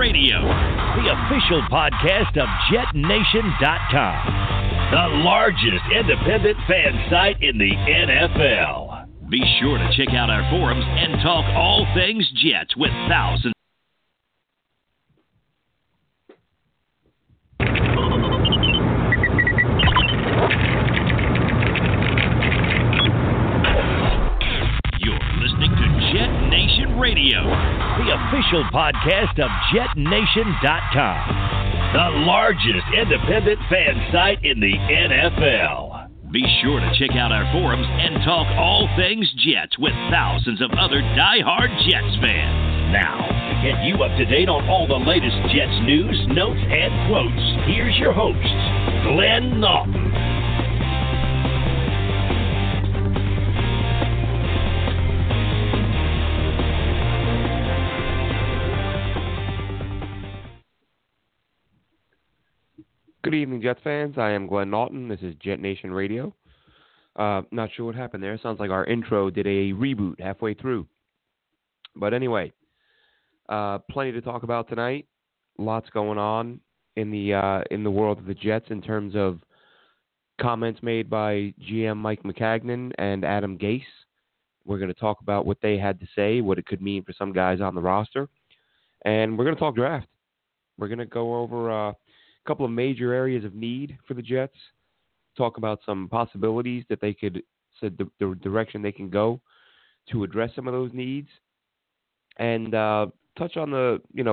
Radio, the official podcast of JetNation.com, the largest independent fan site in the NFL. Be sure to check out our forums and talk all things Jets with thousands. Radio, the official podcast of JetNation.com, the largest independent fan site in the NFL. Be sure to check out our forums and talk all things Jets with thousands of other diehard Jets fans. Now, to get you up to date on all the latest Jets news, notes, and quotes, here's your host, Glenn Naughton. Good evening, Jets fans. I am Glenn Naughton. This is Jet Nation Radio. Not sure what happened there. Sounds like our intro did a reboot halfway through. But anyway, plenty to talk about tonight. Lots going on in the world of the Jets in terms of comments made by GM Mike Maccagnan and Adam Gase. We're going to talk about what they had to say, what it could mean for some guys on the roster. And we're going to talk draft. We're going to go over couple of major areas of need for the Jets, talk about some possibilities that they could, the direction they can go to address some of those needs, and touch on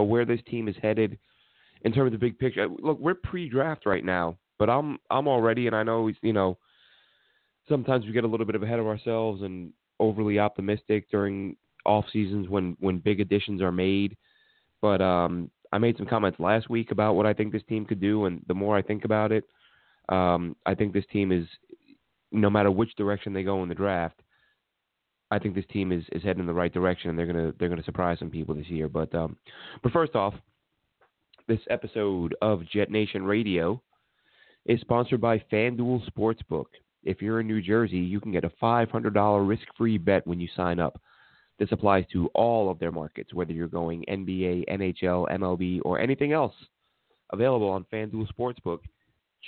where this team is headed in terms of the big picture. Look, we're pre-draft right now, but I'm already, and I know sometimes we get a little bit ahead of ourselves and overly optimistic during off seasons when big additions are made, but I made some comments last week about what I think this team could do, and the more I think about it, I think this team is, no matter which direction they go in the draft, I think this team is heading in the right direction, and they're gonna surprise some people this year. But first off, this episode of Jet Nation Radio is sponsored by FanDuel Sportsbook. If you're in New Jersey, you can get a $500 risk-free bet when you sign up. This applies to all of their markets, whether you're going NBA, NHL, MLB, or anything else. Available on FanDuel Sportsbook.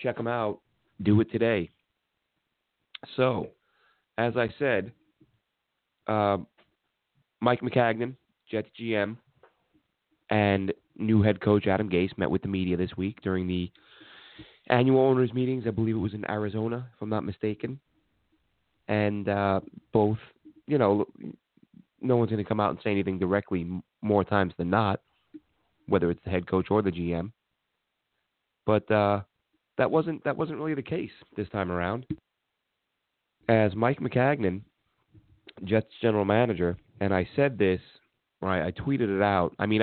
Check them out. Do it today. So, as I said, Mike Maccagnan, Jets GM, and new head coach Adam Gase met with the media this week during the annual owners' meetings. I believe it was in Arizona, if I'm not mistaken. And both, no one's going to come out and say anything directly more times than not, whether it's the head coach or the GM. But that wasn't really the case this time around, as Mike Maccagnan, Jets general manager, and I said this, right? I tweeted it out. I mean,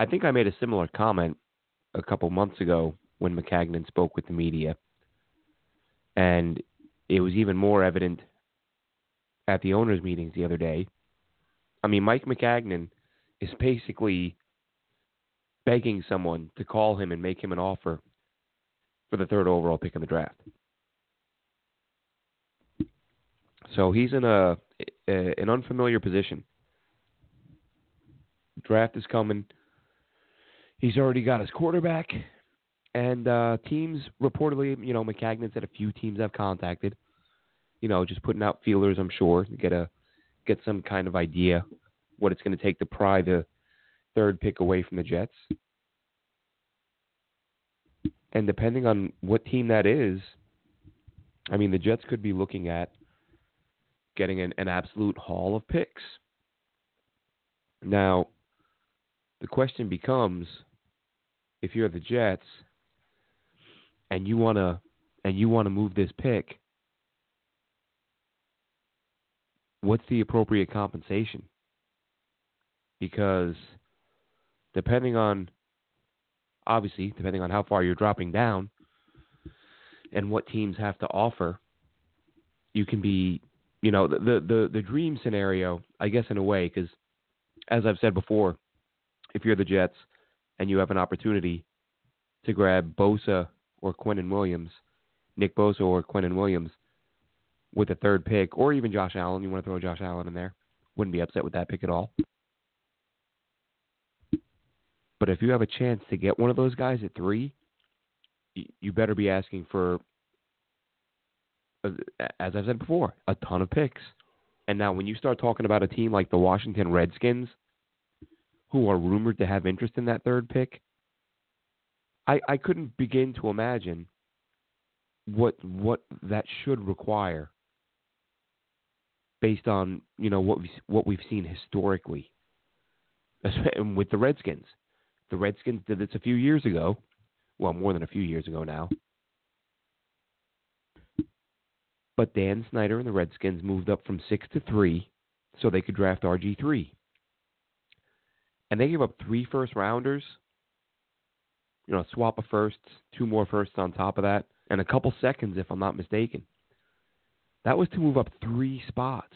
I think I made a similar comment a couple months ago when Maccagnan spoke with the media, and it was even more evident at the owners' meetings the other day. I mean, Mike Maccagnan is basically begging someone to call him and make him an offer for the third overall pick in the draft. So he's in an unfamiliar position. Draft is coming. He's already got his quarterback, and teams reportedly, Maccagnan said a few teams have contacted. Just putting out feelers, I'm sure, to get some kind of idea what it's going to take to pry the third pick away from the Jets. And depending on what team that is, I mean, the Jets could be looking at getting an absolute haul of picks. Now, the question becomes, if you're the Jets and you want to move this pick, what's the appropriate compensation? Because depending on how far you're dropping down and what teams have to offer, you can be, the dream scenario, I guess, in a way, because as I've said before, if you're the Jets and you have an opportunity to grab Bosa or Quinnen Williams, Nick Bosa or Quinnen Williams, with a third pick, or even Josh Allen. You want to throw Josh Allen in there. Wouldn't be upset with that pick at all. But if you have a chance to get one of those guys at 3, you better be asking for, as I've said before, a ton of picks. And now when you start talking about a team like the Washington Redskins, who are rumored to have interest in that 3rd pick, I couldn't begin to imagine what that should require based on, you know, what we've seen historically. And with the Redskins. The Redskins did this a few years ago. Well, more than a few years ago now. But Dan Snyder and the Redskins moved up from 6 to 3 so they could draft RG3. And they gave up 3 first-rounders, you know, a swap of firsts, 2 more firsts on top of that, and a couple seconds, if I'm not mistaken. That was to move up 3 spots.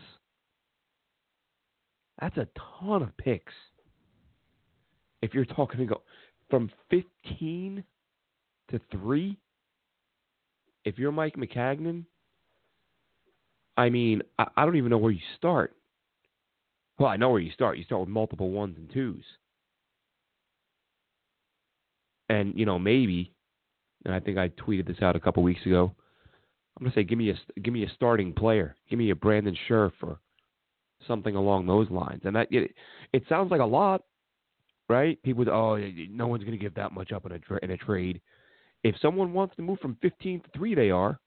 That's a ton of picks. If you're talking to go from 15 to 3, if you're Mike Maccagnan, I mean, I don't even know where you start. Well, I know where you start. You start with multiple 1s and 2s. And, you know, maybe, and I think I tweeted this out a couple weeks ago, I'm going to say give me a starting player. Give me a Brandon Scherff or something along those lines. And that it sounds like a lot, right? People would, oh, no one's going to give that much up in a trade. If someone wants to move from 15 to 3, they are.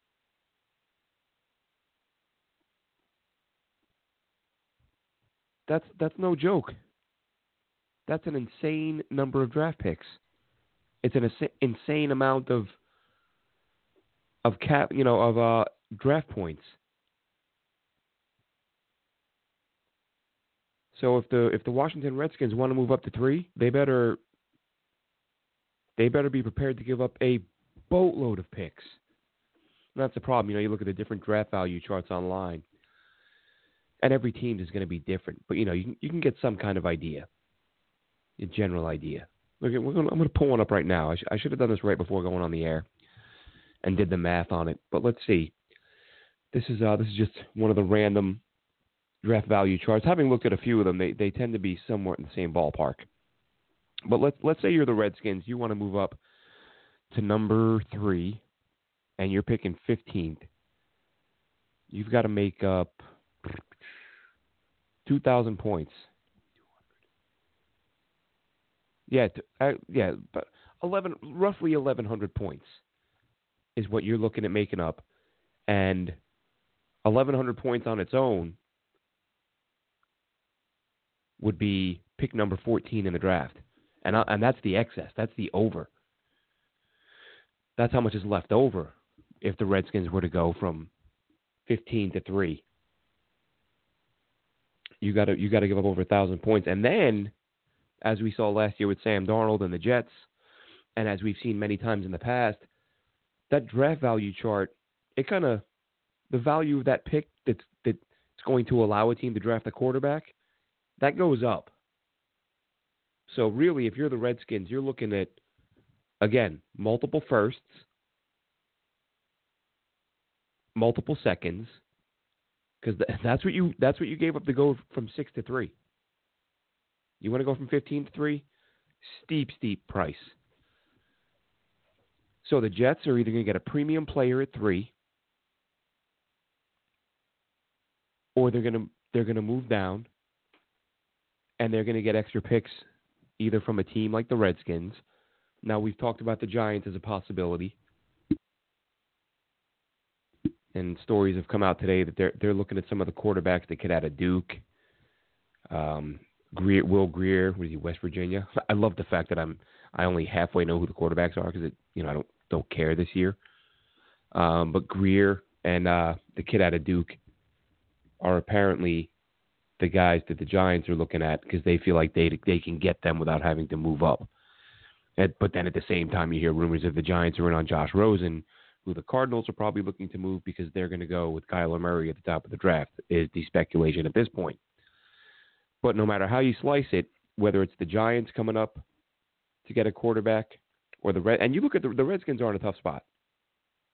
That's no joke. That's an insane number of draft picks. It's an insane amount of cap, you know, of draft points. So if the Washington Redskins want to move up to 3, they better be prepared to give up a boatload of picks. And that's the problem. You know, you look at the different draft value charts online. And every team is going to be different, but you know you can get some kind of idea, a general idea. Look, I'm going to pull one up right now. I should have done this right before going on the air, and did the math on it. But let's see. This is just one of the random draft value charts. Having looked at a few of them, they tend to be somewhat in the same ballpark. But let's say you're the Redskins. You want to move up to number 3, and you're picking 15th. You've got to make up 2,000 points. Yeah, but roughly 1,100 points is what you're looking at making up. And 1,100 points on its own would be pick number 14 in the draft. And that's the excess. That's the over. That's how much is left over if the Redskins were to go from 15 to 3. You got to give up over 1,000 points. And then, as we saw last year with Sam Darnold and the Jets, and as we've seen many times in the past, that draft value chart, it kind of, the value of that pick that's going to allow a team to draft a quarterback, that goes up. So really, if you're the Redskins, you're looking at, again, multiple firsts, multiple seconds, because that's what you gave up to go from 6 to 3. You want to go from 15 to 3? Steep price. So the Jets are either going to get a premium player at 3, or they're going to move down, and they're going to get extra picks either from a team like the Redskins. Now we've talked about the Giants as a possibility. And stories have come out today that they're looking at some of the quarterbacks that could add a Duke. Will Greer, what is he, West Virginia? I love the fact that I only halfway know who the quarterbacks are because I don't care this year. But Greer and the kid out of Duke are apparently the guys that the Giants are looking at because they feel like they can get them without having to move up. But then at the same time, you hear rumors that the Giants are in on Josh Rosen, who the Cardinals are probably looking to move because they're going to go with Kyler Murray at the top of the draft, is the speculation at this point. But no matter how you slice it, whether it's the Giants coming up to get a quarterback or and you look at the Redskins are in a tough spot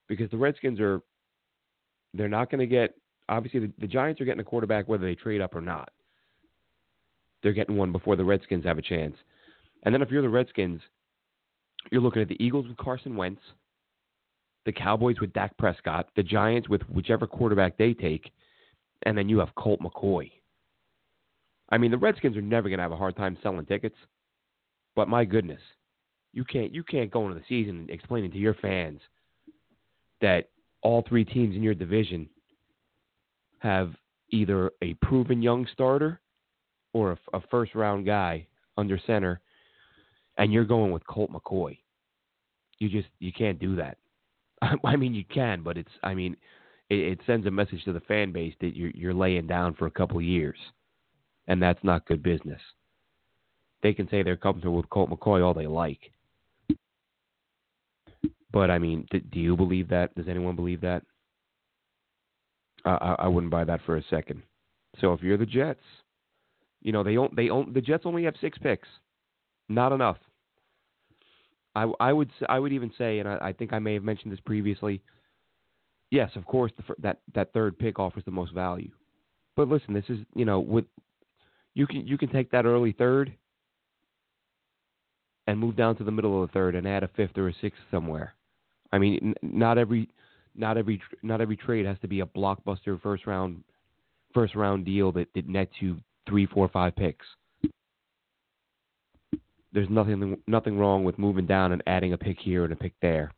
because the Redskins they're not going to get, obviously the Giants are getting a quarterback whether they trade up or not. They're getting one before the Redskins have a chance. And then if you're the Redskins, you're looking at the Eagles with Carson Wentz, the Cowboys with Dak Prescott, the Giants with whichever quarterback they take, and then you have Colt McCoy. I mean, the Redskins are never going to have a hard time selling tickets, but my goodness, you can't go into the season explaining to your fans that all three teams in your division have either a proven young starter or a first-round guy under center, and you're going with Colt McCoy. You can't do that. I mean, you can, but it sends a message to the fan base that you're laying down for a couple of years, and that's not good business. They can say they're comfortable with Colt McCoy all they like. But, I mean, do you believe that? Does anyone believe that? I wouldn't buy that for a second. So if you're the Jets, you know, the Jets only have 6 picks. Not enough. I would even say, and I think I may have mentioned this previously, yes, of course, that third pick offers the most value. But listen, this is, you know, you can take that early third and move down to the middle of the third and add a 5th or a 6th somewhere. I mean, not every trade has to be a blockbuster first round deal that nets you 3, 4, 5 picks. There's nothing wrong with moving down and adding a pick here and a pick there.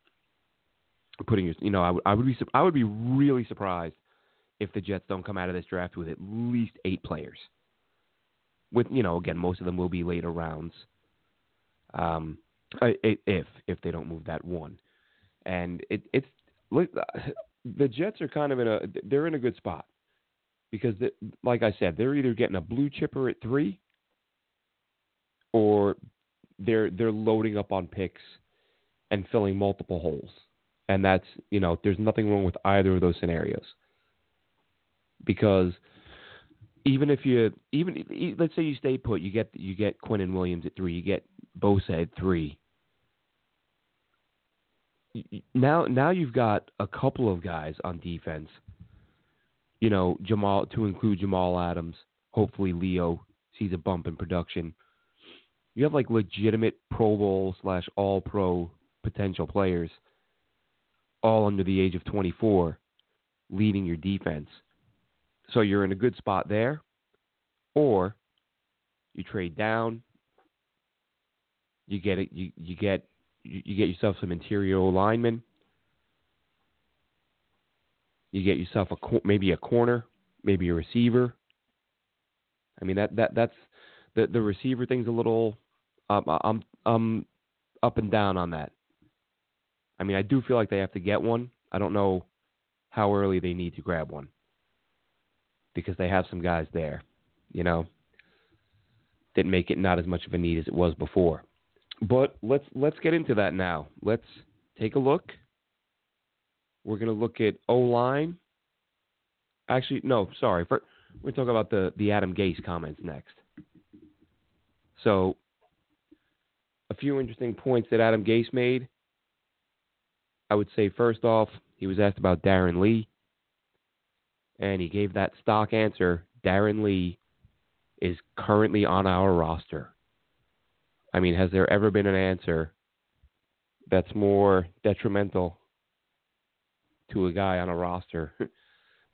Putting your, you know, I would be really surprised if the Jets don't come out of this draft with at least 8 players. With, you know, again, most of them will be later rounds. If they don't move that one, and it's look, the Jets are kind of they're in a good spot because like I said, they're either getting a blue chipper at 3 or they're loading up on picks and filling multiple holes, and that's, you know, there's nothing wrong with either of those scenarios because even if let's say you stay put, you get Quinnen Williams at 3, you get Bosa at 3. Now you've got a couple of guys on defense. You know, Jamal Adams. Hopefully Leo sees a bump in production. You have like legitimate Pro Bowl / All Pro potential players, all under the age of 24, leading your defense. So you're in a good spot there, or you trade down. You get it. You get yourself some interior linemen. You get yourself maybe a corner, maybe a receiver. I mean that's the receiver thing's a little up and down on that. I mean, I do feel like they have to get one. I don't know how early they need to grab one because they have some guys there, you know, that make it not as much of a need as it was before. But let's get into that now. Let's take a look. We're going to look at O-line. Actually, no, sorry. We're going to talk about the Adam Gase comments next. So a few interesting points that Adam Gase made. I would say, first off, he was asked about Darron Lee, and he gave that stock answer. Darron Lee is currently on our roster. I mean, has there ever been an answer that's more detrimental to a guy on a roster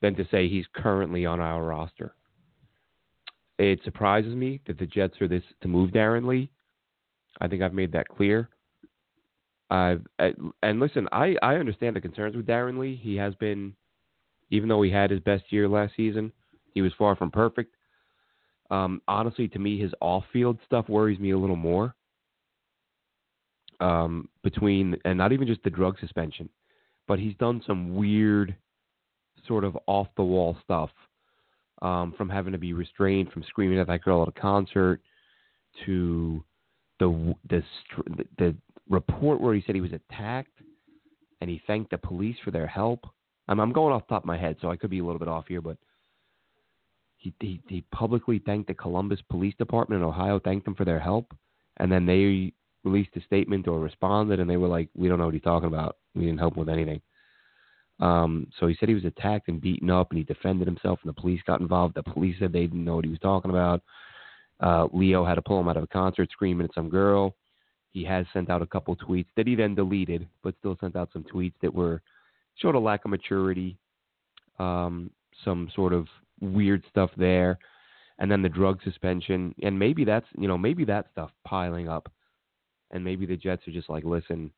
than to say he's currently on our roster? It surprises me that the Jets are this to move Darron Lee. I think I've made that clear. And listen, I understand the concerns with Darron Lee. He has been, even though he had his best year last season, he was far from perfect. Honestly, to me, his off-field stuff worries me a little more. And not even just the drug suspension, but he's done some weird sort of off-the-wall stuff, from having to be restrained from screaming at that girl at a concert to the report where he said he was attacked and he thanked the police for their help. I'm going off the top of my head, so I could be a little bit off here, but He publicly thanked the Columbus Police Department in Ohio, thanked them for their help, and then they released a statement or responded, and they were like, we don't know what he's talking about. We didn't help him with anything. So he said he was attacked and beaten up, and he defended himself, and the police got involved. The police said they didn't know what he was talking about. Leo had to pull him out of a concert screaming at some girl. He has sent out a couple tweets that he then deleted, but still sent out some tweets that were showed a lack of maturity, some sort of weird stuff there. And then the drug suspension, and maybe that's, you know, maybe that stuff piling up. And maybe the Jets are just like, listen,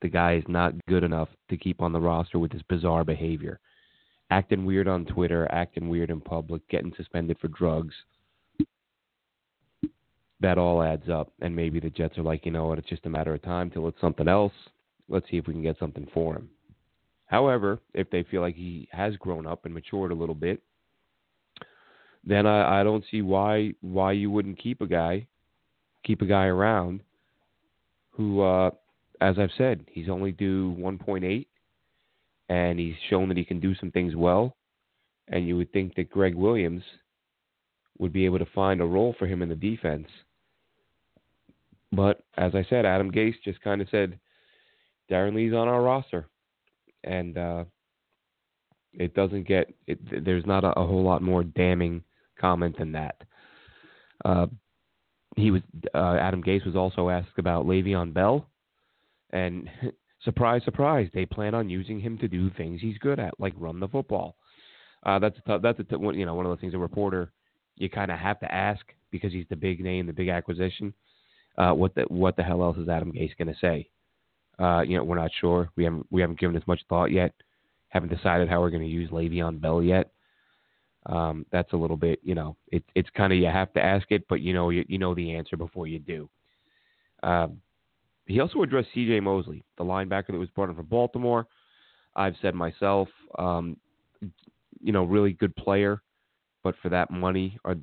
the guy is not good enough to keep on the roster with this bizarre behavior. Acting weird on Twitter, acting weird in public, getting suspended for drugs. That all adds up. And maybe the Jets are like, you know what, it's just a matter of time till it's something else. Let's see if we can get something for him. However, if they feel like he has grown up and matured a little bit, then I don't see why you wouldn't keep a guy around who, as I've said, he's only due 1.8, and he's shown that he can do some things well, and you would think that Greg Williams would be able to find a role for him in the defense. But, as I said, Adam Gase just kind of said, Darron Lee's on our roster, and it doesn't get – there's not a whole lot more damning comment than that. Adam Gase was also asked about Le'Veon Bell, and surprise, surprise, they plan on using him to do things he's good at, like run the football. That's one of those things a reporter you kind of have to ask because he's the big name, the big acquisition. What the hell else is Adam Gase going to say? We're not sure. We haven't given as much thought yet. Haven't decided how we're going to use Le'Veon Bell yet. That's a little bit, it's kind of, you have to ask it, but you know the answer before you do. He also addressed C.J. Mosley, the linebacker that was brought in from Baltimore. I've said myself, really good player, but for that money are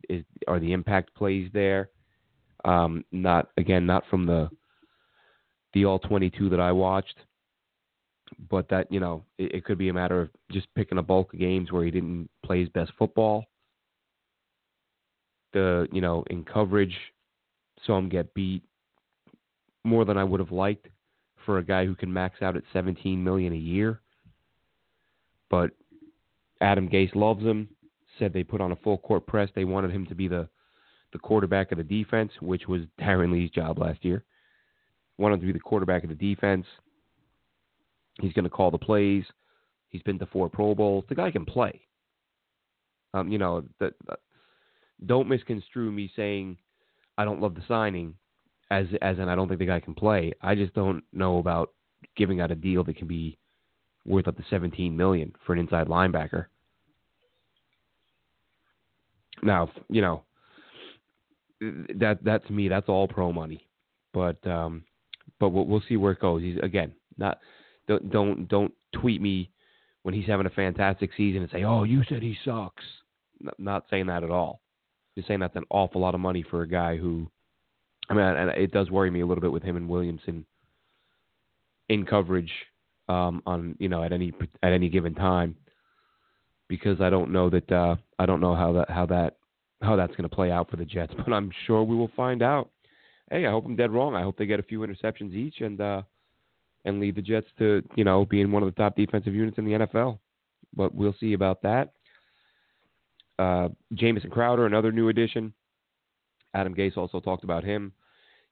the impact plays there. Not from the all 22 that I watched, but that, it could be a matter of just picking a bulk of games where he didn't play his best football. In coverage, saw him get beat more than I would have liked for a guy who can max out at $17 million a year. But Adam Gase loves him, said they put on a full court press. They wanted him to be the quarterback of the defense, which was Darron Lee's job last year. Wanted him to be the quarterback of the defense. He's going to call the plays. He's been to 4 Pro Bowls. The guy can play. Don't misconstrue me saying I don't love the signing as in I don't think the guy can play. I just don't know about giving out a deal that can be worth up to $17 million for an inside linebacker. Now, that to me, that's all pro money. But we'll see where it goes. He's, again, not... Don't tweet me when he's having a fantastic season and say, oh, you said he sucks. Not saying that at all. Just saying that's an awful lot of money for a guy who, and it does worry me a little bit with him and Williamson in coverage at any given time, because I don't know how that's going to play out for the Jets, but I'm sure we will find out. Hey, I hope I'm dead wrong. I hope they get a few interceptions each and lead the Jets to, being one of the top defensive units in the NFL. But we'll see about that. Jamison Crowder, another new addition. Adam Gase also talked about him.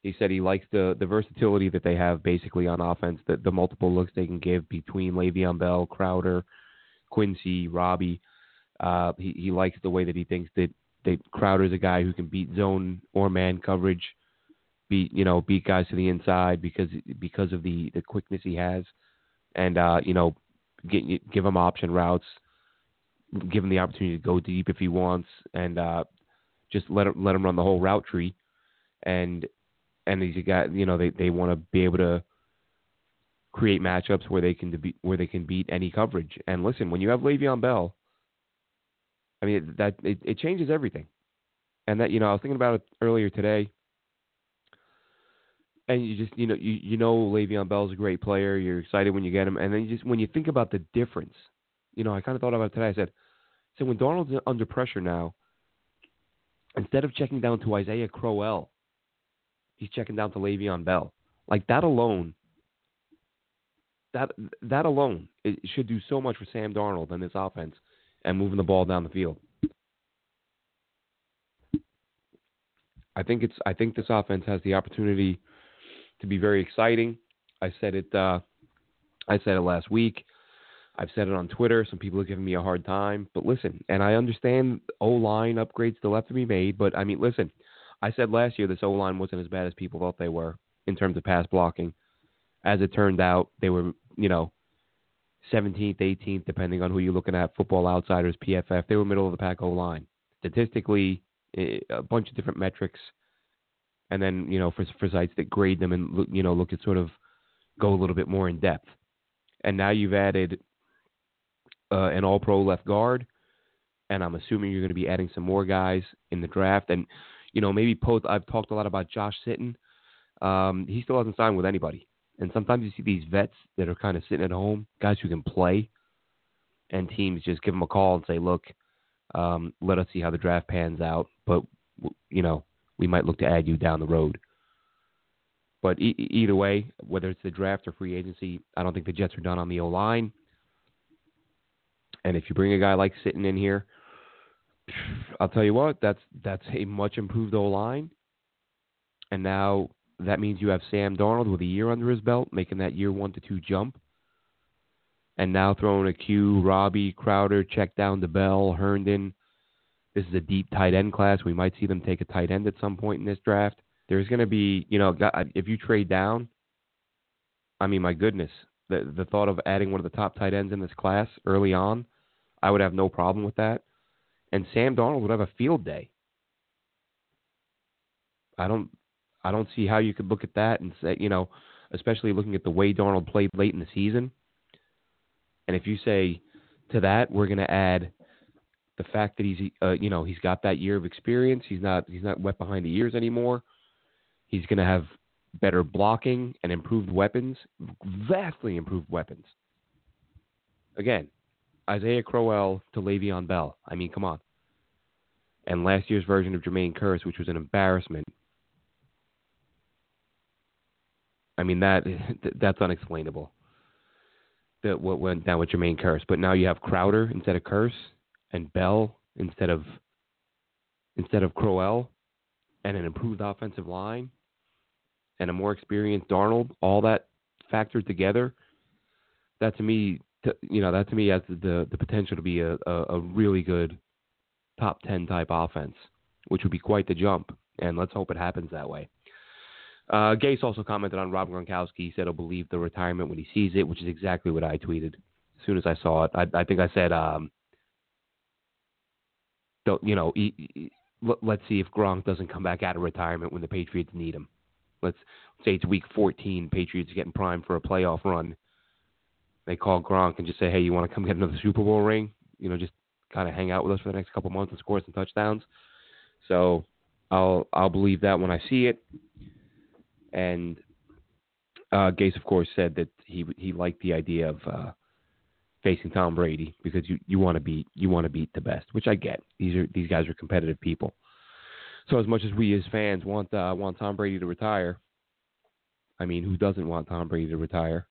He said he likes the versatility that they have basically on offense, the multiple looks they can give between Le'Veon Bell, Crowder, Quincy, Robbie. He likes the way that he thinks that Crowder's a guy who can beat zone or man coverage, beat guys to the inside because of the quickness he has, and give him option routes, give him the opportunity to go deep if he wants, and just let him run the whole route tree, and he's a guy, they want to be able to create matchups where they can beat any coverage. And listen, when you have Le'Veon Bell, I mean that it changes everything, and that I was thinking about it earlier today. And you just, Le'Veon Bell's a great player. You're excited when you get him. And then when you think about the difference, I kind of thought about it today. I said, so when Darnold's under pressure now, instead of checking down to Isaiah Crowell, he's checking down to Le'Veon Bell. Like that alone, it should do so much for Sam Darnold and this offense and moving the ball down the field. I think this offense has the opportunity to be very exciting. I said it last week. I've said it on Twitter. Some people are giving me a hard time, but listen, and I understand O-line upgrades still have to be made, but I mean, listen, I said last year this O-line wasn't as bad as people thought they were in terms of pass blocking. As it turned out, they were, 17th, 18th, depending on who you're looking at, Football Outsiders, PFF. They were middle of the pack O-line. Statistically, a bunch of different metrics. And then, for sites that grade them and, look at sort of go a little bit more in depth. And now you've added an all-pro left guard, and I'm assuming you're going to be adding some more guys in the draft. And, maybe I've talked a lot about Josh Sitton. He still hasn't signed with anybody. And sometimes you see these vets that are kind of sitting at home, guys who can play, and teams just give them a call and say, look, let us see how the draft pans out, but, we might look to add you down the road. But either way, whether it's the draft or free agency, I don't think the Jets are done on the O-line. And if you bring a guy like Sitton in here, I'll tell you what, that's a much improved O-line. And now that means you have Sam Darnold with a year under his belt, making that year 1 to 2 jump. And now throwing a Q, Robbie, Crowder, check down to Bell, Herndon. This is a deep tight end class. We might see them take a tight end at some point in this draft. There's going to be, if you trade down, I mean, my goodness, the thought of adding one of the top tight ends in this class early on, I would have no problem with that. And Sam Darnold would have a field day. I don't see how you could look at that and say, especially looking at the way Darnold played late in the season. And if you say to that, we're going to add the fact that he's got that year of experience. He's not wet behind the ears anymore. He's going to have better blocking and improved weapons, vastly improved weapons. Again, Isaiah Crowell to Le'Veon Bell. I mean, come on. And last year's version of Jermaine Kearse, which was an embarrassment. I mean, that's unexplainable. What went down with Jermaine Kearse. But now you have Crowder instead of Kearse and Bell instead of Crowell and an improved offensive line and a more experienced Darnold, all that factored together. That to me has the potential to be a really good top 10 type offense, which would be quite the jump. And let's hope it happens that way. Gase also commented on Rob Gronkowski. He said he'll believe the retirement when he sees it, which is exactly what I tweeted as soon as I saw it. I think I said, let's see if Gronk doesn't come back out of retirement when the Patriots need him. Let's say it's week 14, Patriots getting primed for a playoff run. They call Gronk and just say, hey, you want to come get another Super Bowl ring? Just kind of hang out with us for the next couple months and score some touchdowns. So I'll believe that when I see it. And Gase, of course, said that he liked the idea of facing Tom Brady because you want to beat the best, which I get. These guys are competitive people. So as much as we as fans want Tom Brady to retire, I mean, who doesn't want Tom Brady to retire?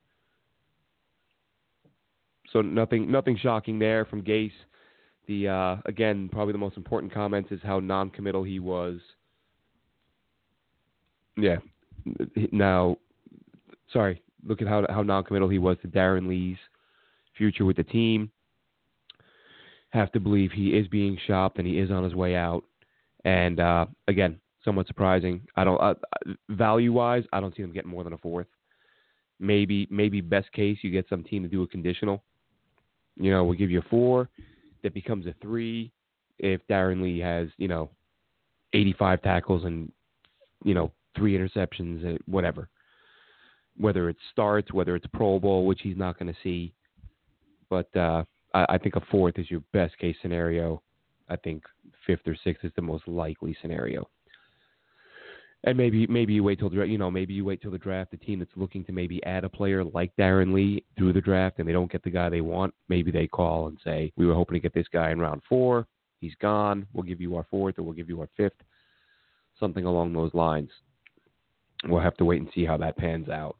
So nothing shocking there from Gase. The again, probably the most important comments is how non-committal he was. Yeah. Now, sorry, look at how noncommittal he was to Darron Lee's future with the team. Have to believe he is being shopped and he is on his way out. And again, somewhat surprising. I don't value wise. I don't see them getting more than a fourth. Maybe best case you get some team to do a conditional. We'll give you a 4. That becomes a 3 if Darron Lee has 85 tackles and 3 interceptions, whatever. Whether it starts, whether it's Pro Bowl, which he's not going to see. But I think a 4th is your best case scenario. I think 5th or 6th is the most likely scenario. And maybe you wait till the draft. The team that's looking to maybe add a player like Darron Lee through the draft, and they don't get the guy they want. Maybe they call and say, "We were hoping to get this guy in round 4. He's gone. We'll give you our 4th, or we'll give you our 5th." Something along those lines. We'll have to wait and see how that pans out.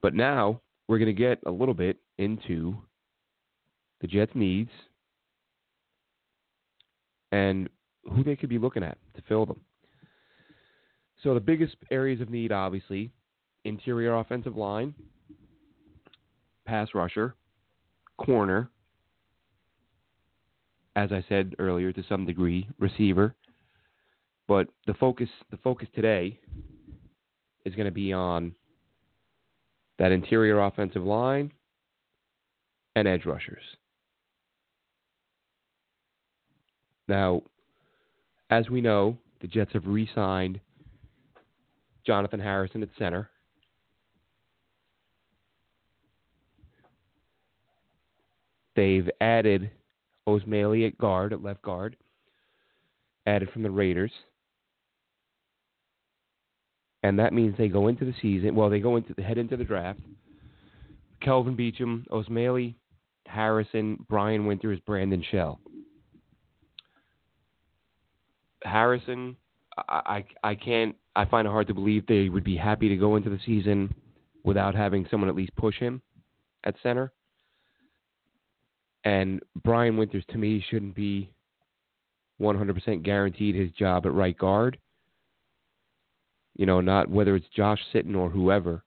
But now we're going to get a little bit into the Jets' needs and who they could be looking at to fill them. So the biggest areas of need, obviously, interior offensive line, pass rusher, corner, as I said earlier, to some degree, receiver. But the focus today is going to be on that interior offensive line and edge rushers. Now, as we know, the Jets have re-signed Jonathan Harrison at center. They've added Osmaili at left guard, added from the Raiders. And that means they go into the season. Well, head into the draft. Kelvin Beachum, Osmaili, Harrison, Brian Winters, Brandon Shell. Harrison, I find it hard to believe they would be happy to go into the season without having someone at least push him at center. And Brian Winters, to me, shouldn't be 100% guaranteed his job at right guard. You know, not whether it's Josh Sitton or whoever.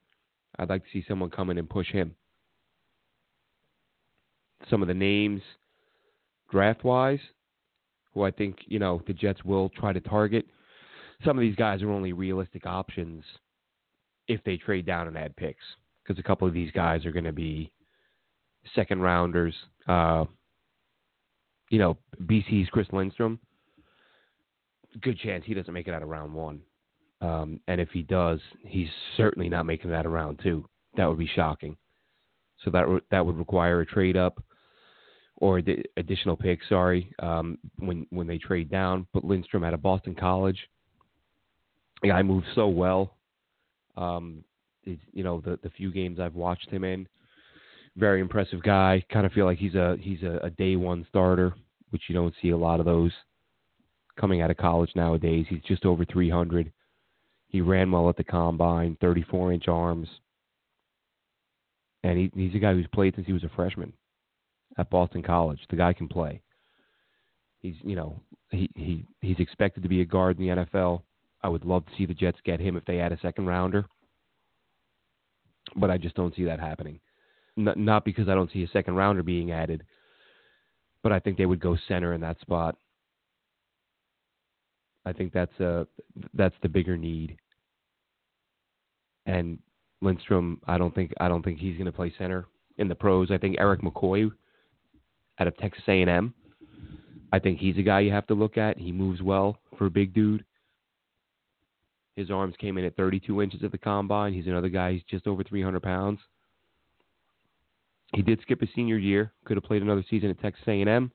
I'd like to see someone come in and push him. Some of the names, draft-wise, who I think, you know, the Jets will try to target. Some of these guys are only realistic options if they trade down and add picks, because a couple of these guys are going to be second rounders. You know, BC's Chris Lindstrom, good chance he doesn't make it out of round one. And if he does, he's certainly not making that around two. That would be shocking. So that would require a trade up or additional pick, when they trade down. But Lindstrom out of Boston College, the guy moves so well. You know, the few games I've watched him in, very impressive guy. Kind of feel like he's a day one starter, which you don't see a lot of those coming out of college nowadays. He's just over 300. He ran well at the combine, 34-inch arms. And he's a guy who's played since he was a freshman at Boston College. The guy can play. He's, you know, he's expected to be a guard in the NFL. I would love to see the Jets get him if they add a second rounder. But I just don't see that happening. Not because I don't see a second rounder being added, but I think they would go center in that spot. I think that's the bigger need. And Lindstrom, I don't think he's going to play center in the pros. I think Eric McCoy out of Texas A&M, I think he's a guy you have to look at. He moves well for a big dude. His arms came in at 32 inches at the combine. He's another guy. He's just over 300 pounds. He did skip his senior year. Could have played another season at Texas A&M,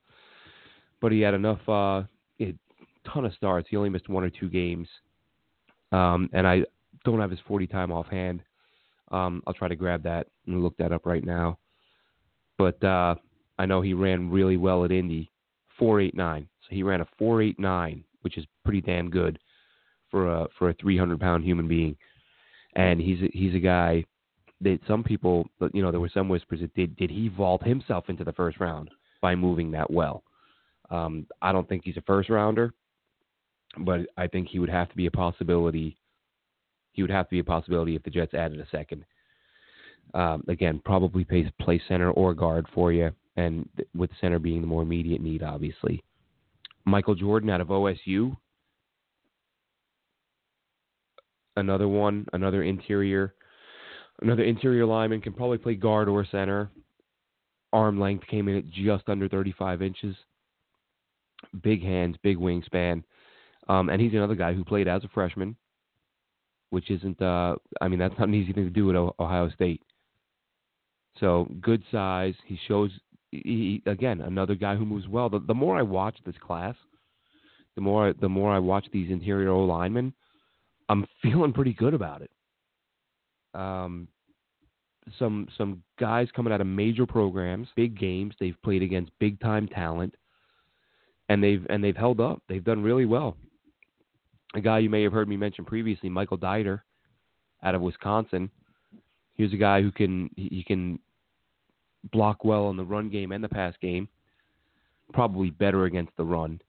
but he had enough. Ton of starts. He only missed one or two games. And I don't have his 40 time offhand. I'll try to grab that and look that up right now. But I know he ran really well at Indy, 4.89. So he ran a 4.89, which is pretty damn good for a 300-pound human being. And he's a guy that some people, you know, there were some whispers that did he vault himself into the first round by moving that well? I don't think he's a first rounder. But I think he would have to be a possibility. He would have to be a possibility if the Jets added a second. Again, probably play center or guard for you, and with center being the more immediate need, obviously. Michael Jordan out of OSU. Another interior lineman, can probably play guard or center. Arm length came in at just under 35 inches. Big hands, big wingspan. And he's another guy who played as a freshman, which isn't, that's not an easy thing to do at Ohio State. So good size. Again, another guy who moves well. The more I watch this class, the more I watch these interior O linemen, I'm feeling pretty good about it. Some guys coming out of major programs, big games. They've played against big time talent, and they've held up. They've done really well. A guy you may have heard me mention previously, Michael Dieter, out of Wisconsin. Here's a guy who can block well in the run game and the pass game. Probably better against the run.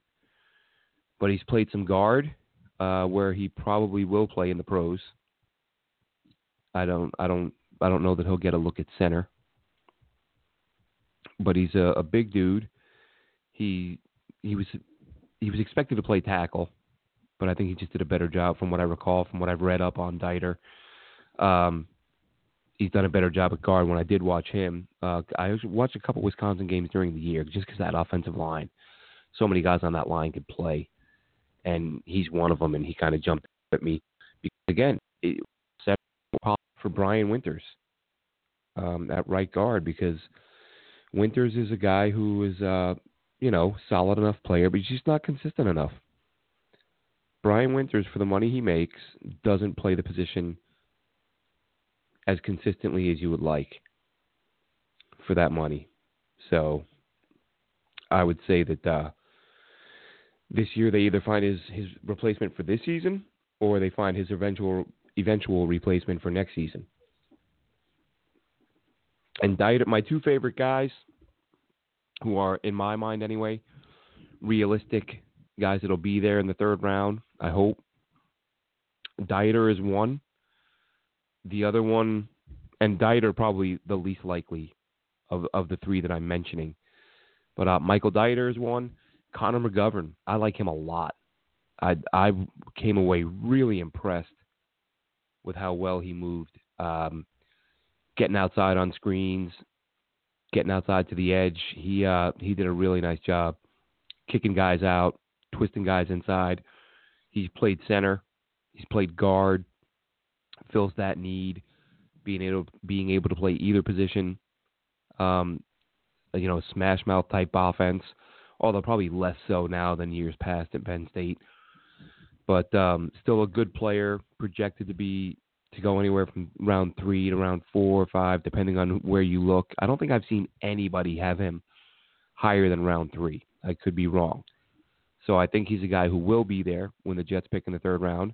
But he's played some guard. where he probably will play in the pros. I don't know that he'll get a look at center. But he's a big dude. He was expected to play tackle, but I think he just did a better job from what I recall, from what I've read up on Dieter. He's done a better job at guard when I did watch him. I watched a couple Wisconsin games during the year just because that offensive line, so many guys on that line could play, and he's one of them, and he kind of jumped at me. Because again, it was for Brian Winters at right guard, because Winters is a guy who is solid enough player, but he's just not consistent enough. Brian Winters, for the money he makes, doesn't play the position as consistently as you would like for that money. So I would say that this year they either find his replacement for this season, or they find his eventual replacement for next season. And Dieter, my two favorite guys, who are, in my mind anyway, realistic guys that'll be there in the third round, I hope. Dieter is one. The other one, and Dieter probably the least likely of the three that I'm mentioning. But Michael Dieter is one. Connor McGovern, I like him a lot. I came away really impressed with how well he moved. Getting outside on screens, getting outside to the edge. He did a really nice job kicking guys out, twisting guys inside. He's played center. He's played guard. Fills that need, being able to play either position. Smash mouth type offense, although probably less so now than years past at Penn State. But still a good player, projected to go anywhere from round 3 to round 4 or 5, depending on where you look. I don't think I've seen anybody have him higher than round 3. I could be wrong. So I think he's a guy who will be there when the Jets pick in the third round.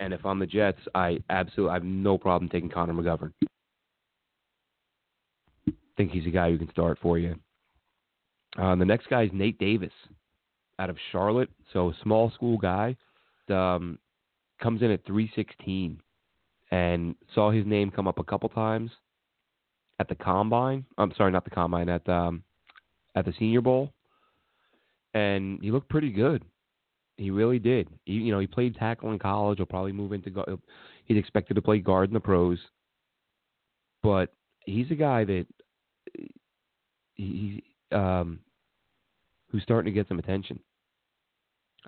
And if I'm the Jets, I have no problem taking Connor McGovern. I think he's a guy who can start for you. The next guy is Nate Davis out of Charlotte. So small school guy. Comes in at 316, and saw his name come up a couple times at the combine. I'm sorry, not the combine, at the Senior Bowl, and he looked pretty good. He really did. He played tackle in college. He'll probably move into guard. He's expected to play guard in the pros, but he's a guy that who's starting to get some attention.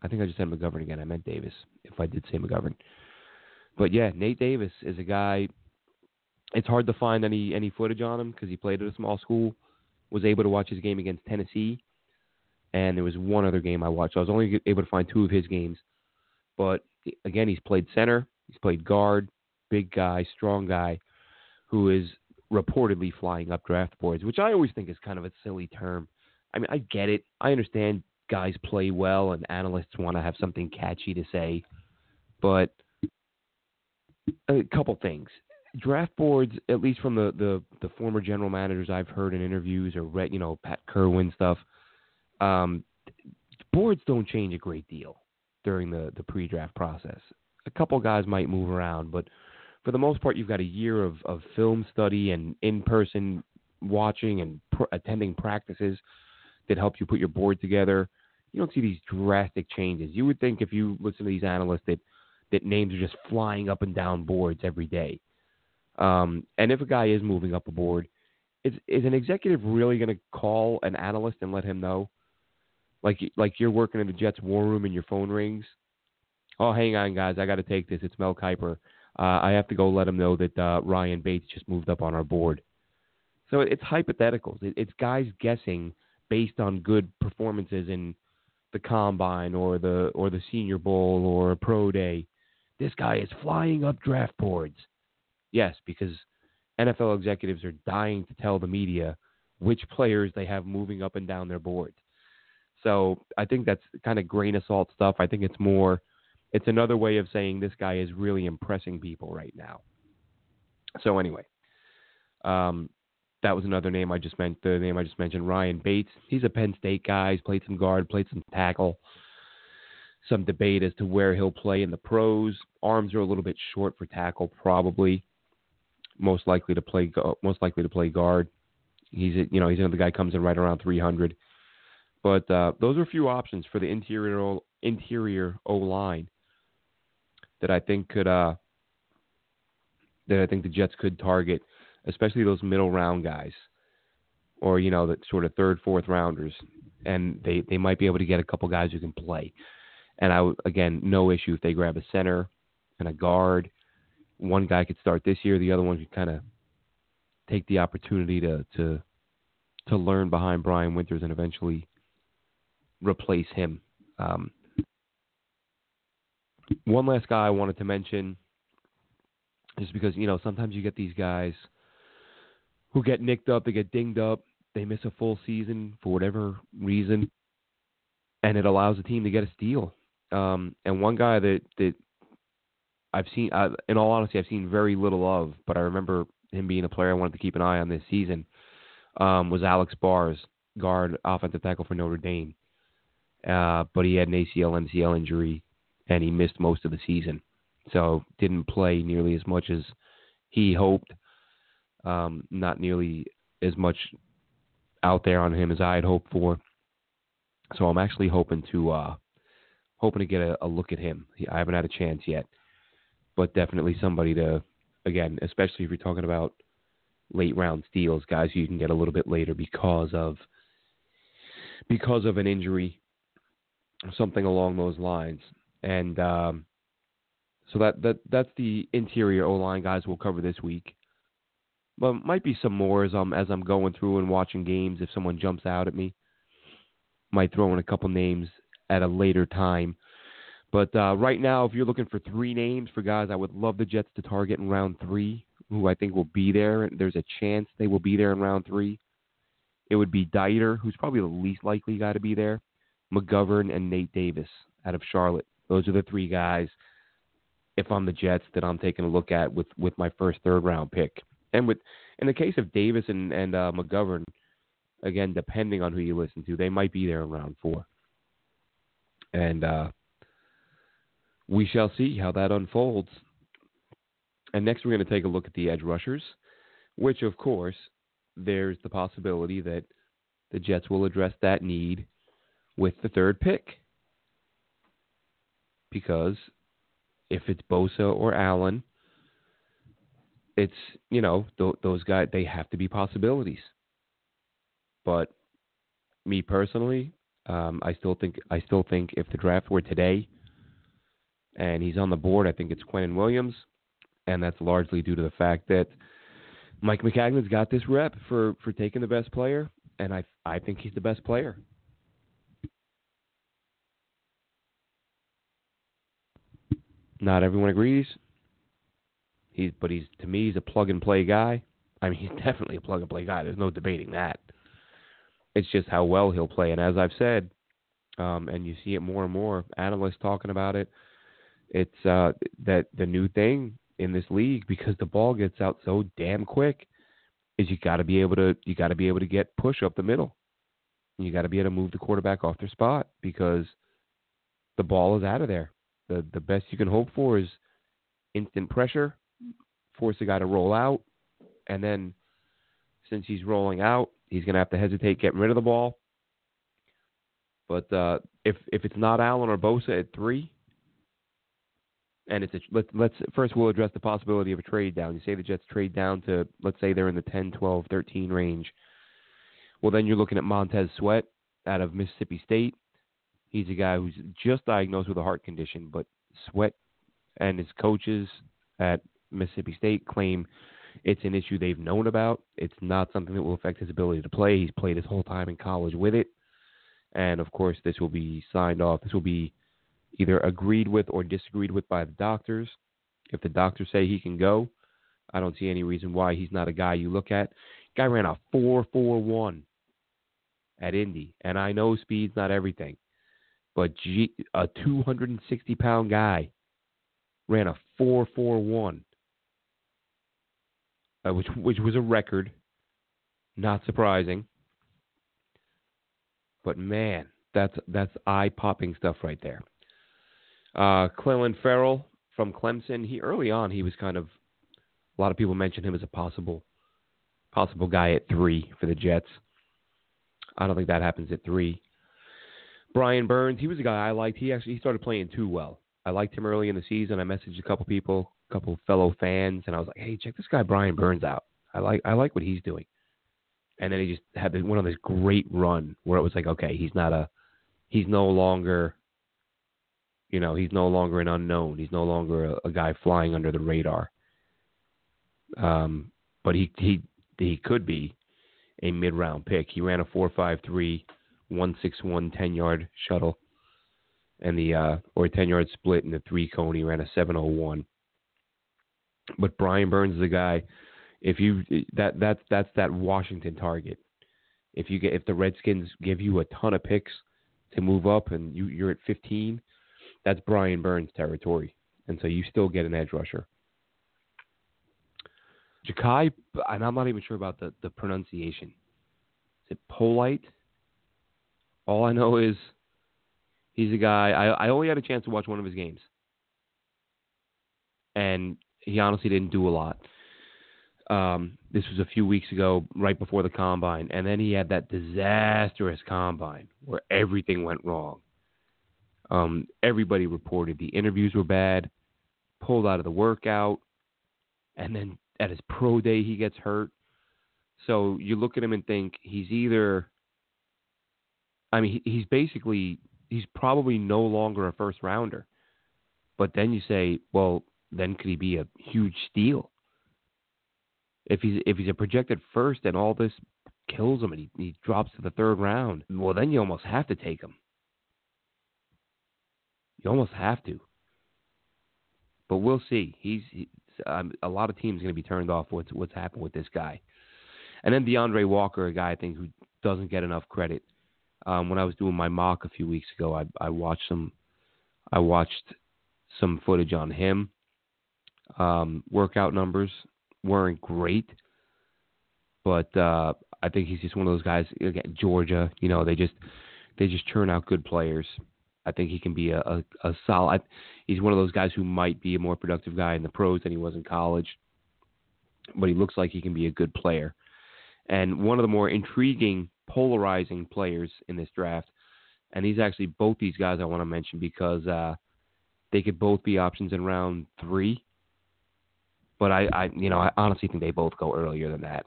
I think I just said McGovern again. I meant Davis, if I did say McGovern. But yeah, Nate Davis is a guy. It's hard to find any footage on him because he played at a small school. Was able to watch his game against Tennessee, and there was one other game I watched. I was only able to find two of his games. But again, he's played center, he's played guard, big guy, strong guy, who is reportedly flying up draft boards, which I always think is kind of a silly term. I mean, I get it. I understand. Guys play well, and analysts want to have something catchy to say. But a couple things. Draft boards, at least from the former general managers I've heard in interviews or read, Pat Kerwin stuff, boards don't change a great deal during the pre-draft process. A couple guys might move around, but for the most part, you've got a year of film study and in-person watching and attending practices that help you put your board together. You don't see these drastic changes. You would think if you listen to these analysts that names are just flying up and down boards every day. And if a guy is moving up a board, is an executive really going to call an analyst and let him know? Like you're working in the Jets war room and your phone rings. Oh, hang on, guys. I got to take this. It's Mel Kiper. I have to go let him know that Ryan Bates just moved up on our board. So it's hypotheticals. It's guys guessing based on good performances in the combine or the Senior Bowl or a pro day. This guy is flying up draft boards. Yes, because NFL executives are dying to tell the media which players they have moving up and down their boards. So I think that's kind of grain of salt stuff. I think it's another way of saying this guy is really impressing people right now. So anyway, that was another name I just mentioned. The name I just mentioned, Ryan Bates. He's a Penn State guy. He's played some guard, played some tackle. some debate as to where he'll play in the pros. Arms are a little bit short for tackle, probably. Most likely to play guard. He's another guy comes in right around 300. But those are a few options for the interior O-line that I think the Jets could target, especially those middle round guys, or the sort of third, fourth rounders, and they might be able to get a couple guys who can play. And no issue if they grab a center and a guard. One guy could start this year, the other one could kind of take the opportunity to learn behind Brian Winters and eventually replace him. One last guy I wanted to mention, just because sometimes you get these guys who get nicked up, they get dinged up, they miss a full season for whatever reason, and it allows the team to get a steal. And one guy that I've seen, in all honesty, I've seen very little of, but I remember him being a player I wanted to keep an eye on this season, was Alex Barrs, guard, offensive tackle for Notre Dame. But he had an ACL/MCL injury, and he missed most of the season. So didn't play nearly as much as he hoped. Not nearly as much out there on him as I had hoped for. So I'm actually hoping to get a look at him. I haven't had a chance yet, but definitely somebody especially if you're talking about late round steals, guys who you can get a little bit later because of an injury, something along those lines. And so that's the interior O-line guys we'll cover this week. But might be some more as I'm going through and watching games. If someone jumps out at me, might throw in a couple names at a later time. But right now, if you're looking for three names for guys I would love the Jets to target in round three, who I think will be there, and there's a chance they will be there in round three, it would be Dieter, who's probably the least likely guy to be there, McGovern, and Nate Davis out of Charlotte. Those are the three guys, if I'm the Jets, that I'm taking a look at with my first third-round pick. And in the case of Davis and McGovern, again, depending on who you listen to, they might be there in round four. And we shall see how that unfolds. And next we're going to take a look at the edge rushers, which, of course, there's the possibility that the Jets will address that need with the third pick. Because if it's Bosa or Allen, it's, those guys, they have to be possibilities. But me personally, I still think if the draft were today and he's on the board, I think it's Quinnen Williams. And that's largely due to the fact that Mike Maccagnan's got this rep for taking the best player. And I think he's the best player. Not everyone agrees. To me, he's a plug-and-play guy. I mean, he's definitely a plug-and-play guy. There's no debating that. It's just how well he'll play. And as I've said, and you see it more and more, analysts talking about it, it's that the new thing in this league, because the ball gets out so damn quick, is you got to be able to get push up the middle. You got to be able to move the quarterback off their spot because the ball is out of there. The best you can hope for is instant pressure, force the guy to roll out, and then since he's rolling out, he's going to have to hesitate getting rid of the ball. But if it's not Allen or Bosa at three, and let's first we'll address the possibility of a trade down. You say the Jets trade down to, let's say they're in the 10, 12, 13 range. Well, then you're looking at Montez Sweat out of Mississippi State. He's a guy who's just diagnosed with a heart condition, but Sweat and his coaches at Mississippi State claim it's an issue they've known about. It's not something that will affect his ability to play. He's played his whole time in college with it. And, of course, this will be signed off. This will be either agreed with or disagreed with by the doctors. If the doctors say he can go, I don't see any reason why he's not a guy you look at. Guy ran a 4.41 at Indy. And I know speed's not everything. But a 260-pound guy ran a 4.41, which was a record. Not surprising. But man, that's eye-popping stuff right there. Clelin Ferrell from Clemson. Early on he was kind of, a lot of people mentioned him as a possible guy at 3 for the Jets. I don't think that happens at 3. Brian Burns, he was a guy I liked. He started playing too well. I liked him early in the season. I messaged a couple fellow fans, and I was like, hey, check this guy Brian Burns out. I like what he's doing. And then he just went on this great run where it was like, okay, he's no longer an unknown. He's no longer a guy flying under the radar. But he could be a mid-round pick. He ran a 4.53, 161 10-yard shuttle, and or a 10-yard split in the three cone. He ran a 7.01. But Brian Burns is a guy. That's that Washington target. If the Redskins give you a ton of picks to move up, and you're at 15, that's Brian Burns territory, and so you still get an edge rusher. Ja'Kai, and I'm not even sure about the pronunciation. Is it Polite? All I know is he's a guy. I only had a chance to watch one of his games, and he honestly didn't do a lot. This was a few weeks ago, right before the combine, and then he had that disastrous combine where everything went wrong. Everybody reported the interviews were bad, pulled out of the workout, and then at his pro day he gets hurt. So you look at him and think he's probably no longer a first rounder. But then you say, well, then could he be a huge steal? If he's a projected first and all this kills him and he drops to the third round, well, then you almost have to take him. You almost have to. But we'll see. A lot of teams are going to be turned off what's happened with this guy. And then DeAndre Walker, a guy I think who doesn't get enough credit. When I was doing my mock a few weeks ago, I watched some footage on him. Workout numbers weren't great, but I think he's just one of those guys. Again, Georgia, they just churn out good players. I think he can be a solid. He's one of those guys who might be a more productive guy in the pros than he was in college, but he looks like he can be a good player. And one of the more intriguing, polarizing players in this draft, and he's actually both these guys I want to mention because they could both be options in round 3. But I honestly think they both go earlier than that.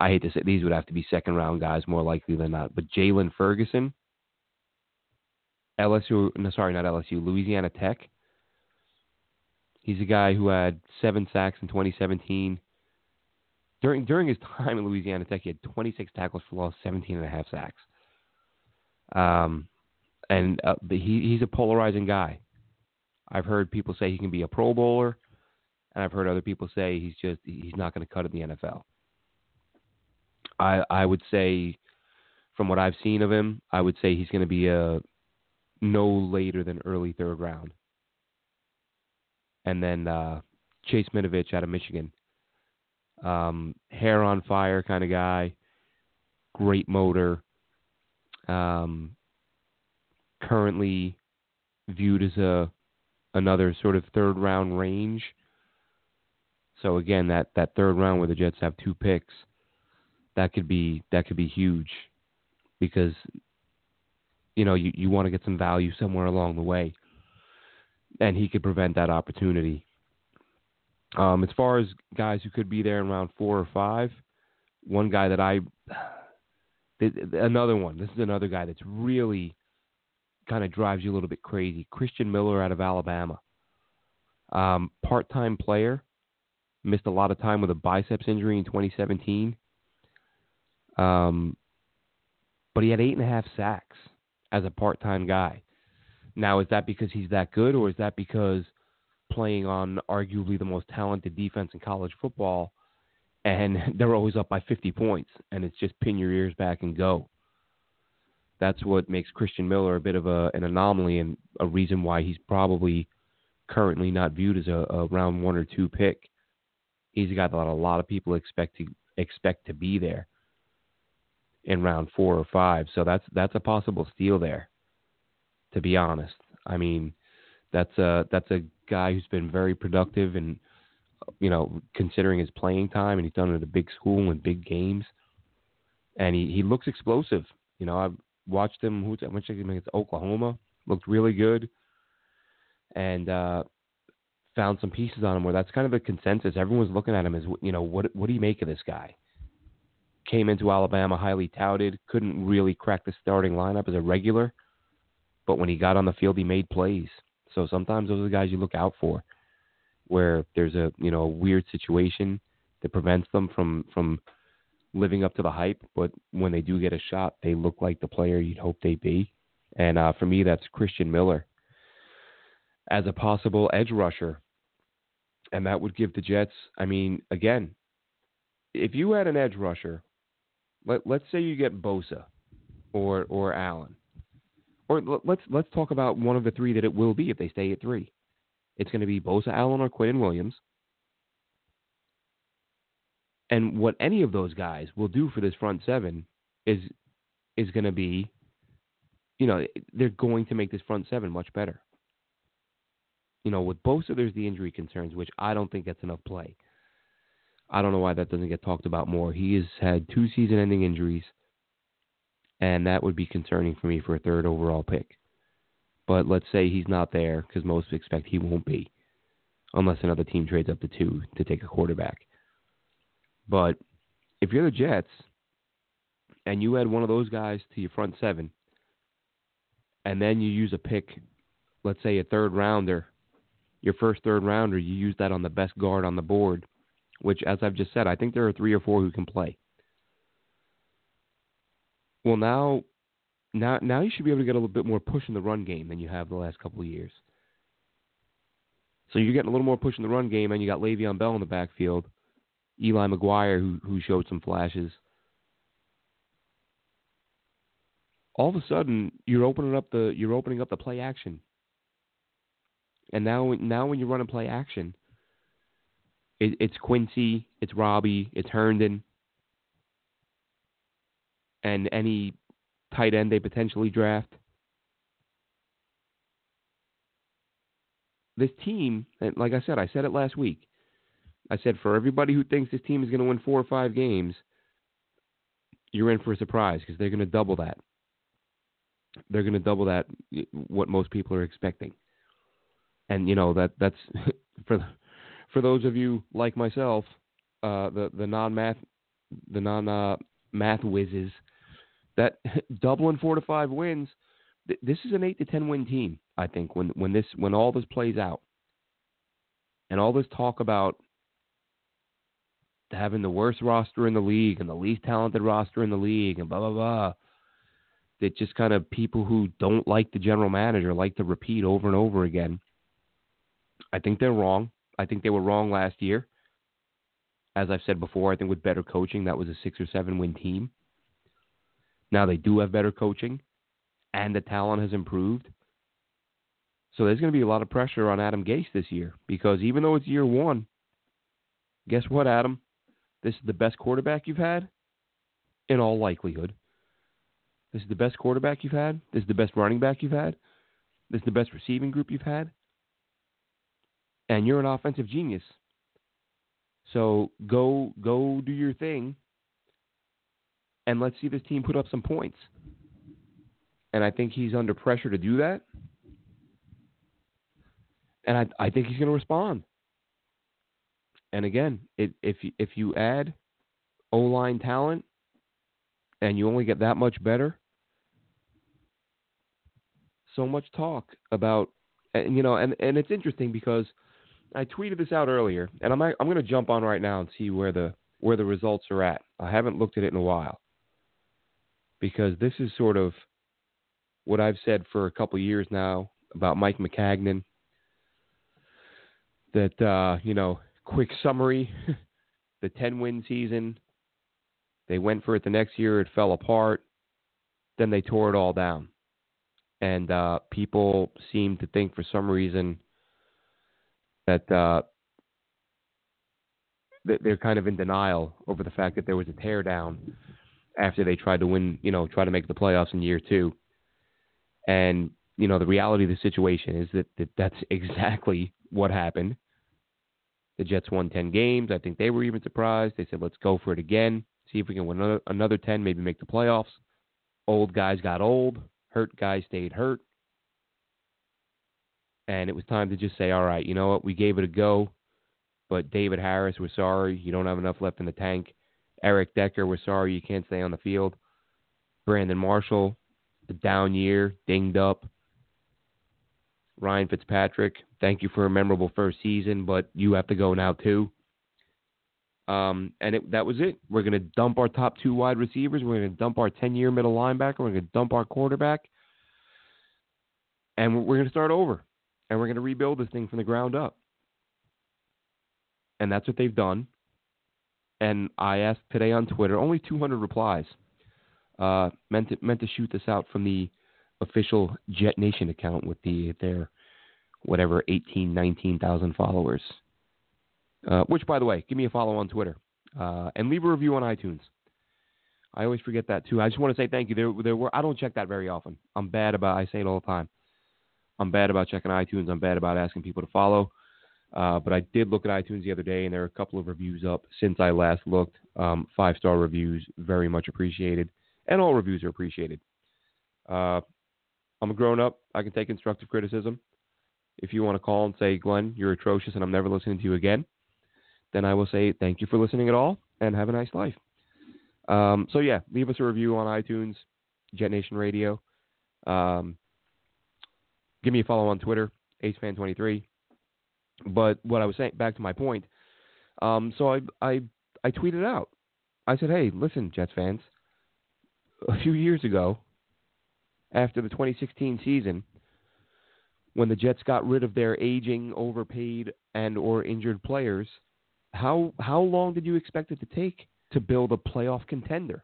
I hate to say these would have to be second-round guys more likely than not. But Jalen Ferguson, Louisiana Tech. He's a guy who had 7 sacks in 2017. During his time at Louisiana Tech, he had 26 tackles for loss, 17.5 sacks. He's a polarizing guy. I've heard people say he can be a Pro Bowler. And I've heard other people say he's not going to cut it in the NFL. I would say, from what I've seen of him, I would say he's going to be a no later than early third round. And then Chase Minovich out of Michigan. Hair on fire kind of guy. Great motor. Currently viewed as another sort of third round range. So again, that third round where the Jets have 2 picks, that could be huge, because you want to get some value somewhere along the way, and he could prevent that opportunity. As far as guys who could be there in round 4 or 5, one guy that this is another guy that's really kind of drives you a little bit crazy. Christian Miller out of Alabama, part-time player. Missed a lot of time with a biceps injury in 2017. But he had 8.5 sacks as a part-time guy. Now, is that because he's that good, or is that because playing on arguably the most talented defense in college football, and they're always up by 50 points, and it's just pin your ears back and go? That's what makes Christian Miller a bit of an anomaly, and a reason why he's probably currently not viewed as a round 1 or 2 pick. He's a guy that a lot of people expect to be there in round 4 or 5. So that's a possible steal there, to be honest. I mean, That's a guy who's been very productive, and you know, considering his playing time, and he's done it at a big school and big games, and he looks explosive. You know, I've watched him. Against Oklahoma, looked really good, and found some pieces on him where that's kind of the consensus. Everyone's looking at him as, you know, what do you make of this guy? Came into Alabama highly touted, couldn't really crack the starting lineup as a regular, but when he got on the field, he made plays. So sometimes those are the guys you look out for, where there's a, you know, a weird situation that prevents them from living up to the hype, but when they do get a shot, they look like the player you'd hope they'd be. And for me, that's Christian Miller as a possible edge rusher, and that would give the Jets, I mean, again, if you had an edge rusher, Let's say you get Bosa or Allen, or let's talk about one of the three that it will be if they stay at three. It's going to be Bosa, Allen, or Quinnen Williams. And what any of those guys will do for this front seven is going to be, you know, they're going to make this front seven much better. You know, with Bosa, there's the injury concerns, which I don't think gets enough play. I don't know why that doesn't get talked about more. He has had two season-ending injuries, and that would be concerning for me for a third overall pick. But let's say he's not there, because most expect he won't be, unless another team trades up to two to take a quarterback. But if you're the Jets, and you add one of those guys to your front seven, and then you use a pick, let's say a third-rounder, your first third-rounder, you use that on the best guard on the board, which, as I've just said, I think there are three or four who can play. Well, now you should be able to get a little bit more push in the run game than you have the last couple of years. So you're getting a little more push in the run game, and you got Le'Veon Bell in the backfield, Eli McGuire, who showed some flashes. All of a sudden, you're opening up the play action. And now when you run a play action, it's Quincy, it's Robbie, it's Herndon, and any tight end they potentially draft. This team, and like I said it last week. I said for everybody who thinks this team is going to win 4 or 5 games, you're in for a surprise, because they're going to double that. They're going to double that, what most people are expecting. And, you know, that's For those of you like myself, the non-math whizzes, that doubling 4 to 5 wins, this is an 8 to 10 win team. I think when all this plays out, and all this talk about having the worst roster in the league and the least talented roster in the league and blah blah blah, that just kind of people who don't like the general manager like to repeat over and over again. I think they're wrong. I think they were wrong last year. As I've said before, I think with better coaching, that was a 6 or 7 win team. Now they do have better coaching, and the talent has improved. So there's going to be a lot of pressure on Adam Gase this year, because even though it's year one, guess what, Adam? This is the best quarterback you've had, in all likelihood. This is the best quarterback you've had. This is the best running back you've had. This is the best receiving group you've had. And you're an offensive genius. So go do your thing, and let's see this team put up some points. And I think he's under pressure to do that. And I think he's going to respond. And again, if you add O-line talent and you only get that much better, so much talk about, and, you know, and it's interesting because I tweeted this out earlier, and I'm going to jump on right now and see where the results are at. I haven't looked at it in a while, because this is sort of what I've said for a couple of years now about Mike Maccagnan, that, you know, quick summary, the 10-win season, they went for it the next year, it fell apart, then they tore it all down. And people seem to think for some reason that they're kind of in denial over the fact that there was a teardown after they tried to win, you know, try to make the playoffs in year 2. And you know, the reality of the situation is that that's exactly what happened. The Jets won 10 games. I think they were even surprised. They said, let's go for it again. See if we can win another 10, maybe make the playoffs. Old guys got old. Hurt guys stayed hurt. And it was time to just say, all right, you know what? We gave it a go. But David Harris, we're sorry. You don't have enough left in the tank. Eric Decker, we're sorry. You can't stay on the field. Brandon Marshall, the down year, dinged up. Ryan Fitzpatrick, thank you for a memorable first season, but you have to go now too. That was it. We're going to dump our top two wide receivers. We're going to dump our 10-year middle linebacker. We're going to dump our quarterback. And we're going to start over. And we're going to rebuild this thing from the ground up. And that's what they've done. And I asked today on Twitter, only 200 replies. Meant to shoot this out from the official Jet Nation account with their whatever 18,000, 19,000 followers. Which, by the way, give me a follow on Twitter and leave a review on iTunes. I always forget that too. I just want to say thank you. I don't check that very often. I say it all the time. I'm bad about checking iTunes. I'm bad about asking people to follow. But I did look at iTunes the other day, and there are a couple of reviews up since I last looked. 5-star reviews, very much appreciated. And all reviews are appreciated. I'm a grown-up. I can take constructive criticism. If you want to call and say, Glenn, you're atrocious and I'm never listening to you again, then I will say thank you for listening at all and have a nice life. So, yeah, leave us a review on iTunes, Jet Nation Radio. Give me a follow on Twitter, AceFan23. But what I was saying, back to my point, so I tweeted out. I said, hey, listen, Jets fans, a few years ago, after the 2016 season, when the Jets got rid of their aging, overpaid, and or injured players, how long did you expect it to take to build a playoff contender?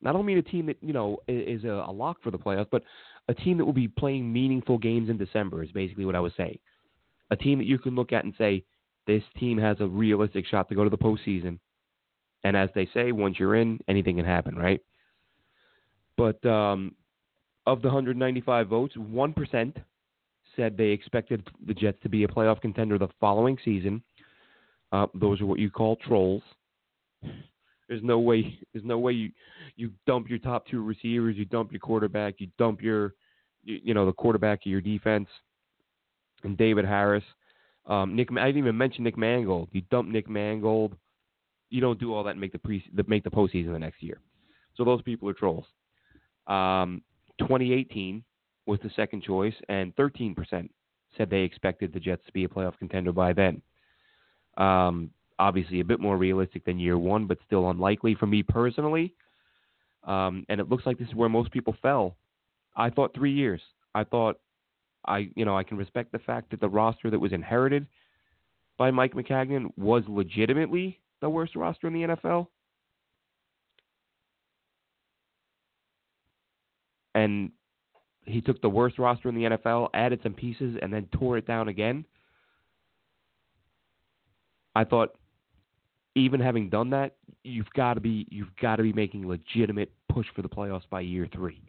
And I don't mean a team that, you know, is a lock for the playoffs, but a team that will be playing meaningful games in December is basically what I was saying. A team that you can look at and say, this team has a realistic shot to go to the postseason. And as they say, once you're in, anything can happen, right? But of the 195 votes, 1% said they expected the Jets to be a playoff contender the following season. Those are what you call trolls. There's no way you dump your top two receivers, you dump your quarterback, you dump your, you know, the quarterback of your defense, and David Harris. I didn't even mention Nick Mangold. You dump Nick Mangold. You don't do all that and make the postseason the next year. So those people are trolls. 2018 was the second choice, and 13% said they expected the Jets to be a playoff contender by then. Obviously a bit more realistic than year one, but still unlikely for me personally. And it looks like this is where most people fell. I thought 3 years. I thought I can respect the fact that the roster that was inherited by Mike Maccagnan was legitimately the worst roster in the NFL. And he took the worst roster in the NFL, added some pieces, and then tore it down again. I thought, even having done that, you've got to be making a legitimate push for the playoffs by year three.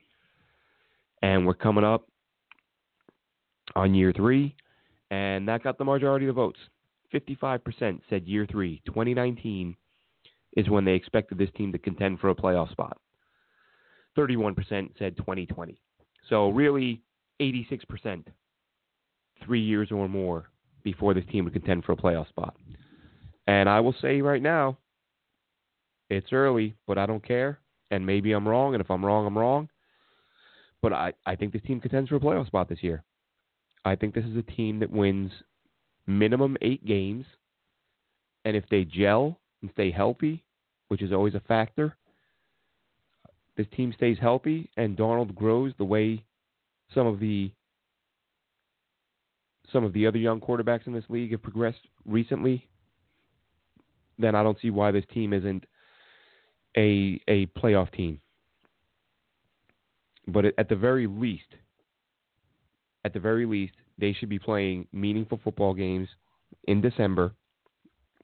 And we're coming up on year three, and that got the majority of the votes. 55% said year three, 2019, is when they expected this team to contend for a playoff spot. 31% said 2020. So really, 86%, 3 years or more before this team would contend for a playoff spot. And I will say right now, it's early, but I don't care. And maybe I'm wrong, and if I'm wrong, I'm wrong. But I think this team contends for a playoff spot this year. I think this is a team that wins minimum 8 games. And if they gel and stay healthy, which is always a factor, this team stays healthy and Darnold grows the way some of the other young quarterbacks in this league have progressed recently, then I don't see why this team isn't a playoff team. But at the very least, they should be playing meaningful football games in December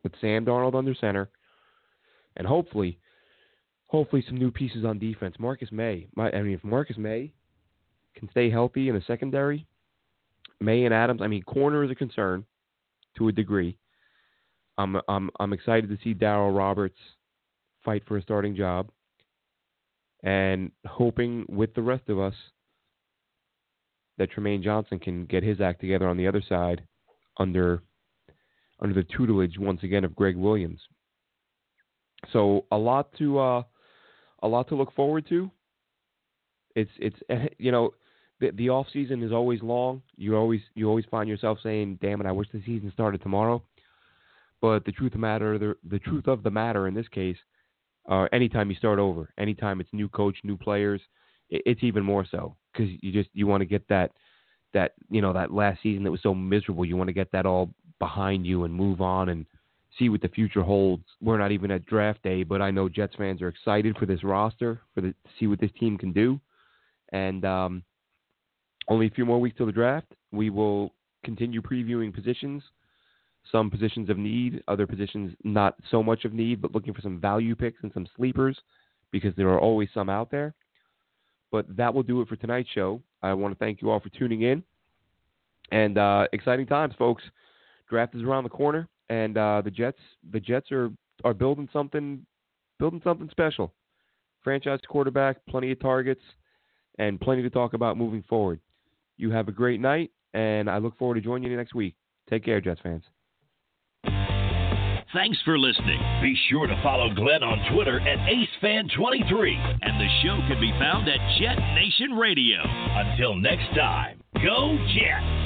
with Sam Darnold under center and hopefully some new pieces on defense. If Marcus May can stay healthy in the secondary, May and Adams, I mean, corner is a concern to a degree. I'm excited to see Darrell Roberts fight for a starting job and hoping with the rest of us that Tremaine Johnson can get his act together on the other side under the tutelage once again of Greg Williams. So a lot to look forward to. It's you know, the off season is always long. You always find yourself saying, "Damn it, I wish the season started tomorrow." But the truth of the matter in this case, anytime you start over, anytime it's new coach, new players, it's even more so because you want to get that you know, that last season that was so miserable. You want to get that all behind you and move on and see what the future holds. We're not even at draft day, but I know Jets fans are excited for this roster, to see what this team can do. And only a few more weeks till the draft. We will continue previewing positions, some positions of need, other positions not so much of need, but looking for some value picks and some sleepers because there are always some out there. But that will do it for tonight's show. I want to thank you all for tuning in. And exciting times, folks. Draft is around the corner. And the Jets are building something special. Franchise quarterback, plenty of targets, and plenty to talk about moving forward. You have a great night, and I look forward to joining you next week. Take care, Jets fans. Thanks for listening. Be sure to follow Glenn on Twitter at AceFan23, and the show can be found at JetNation Radio. Until next time, go Jets!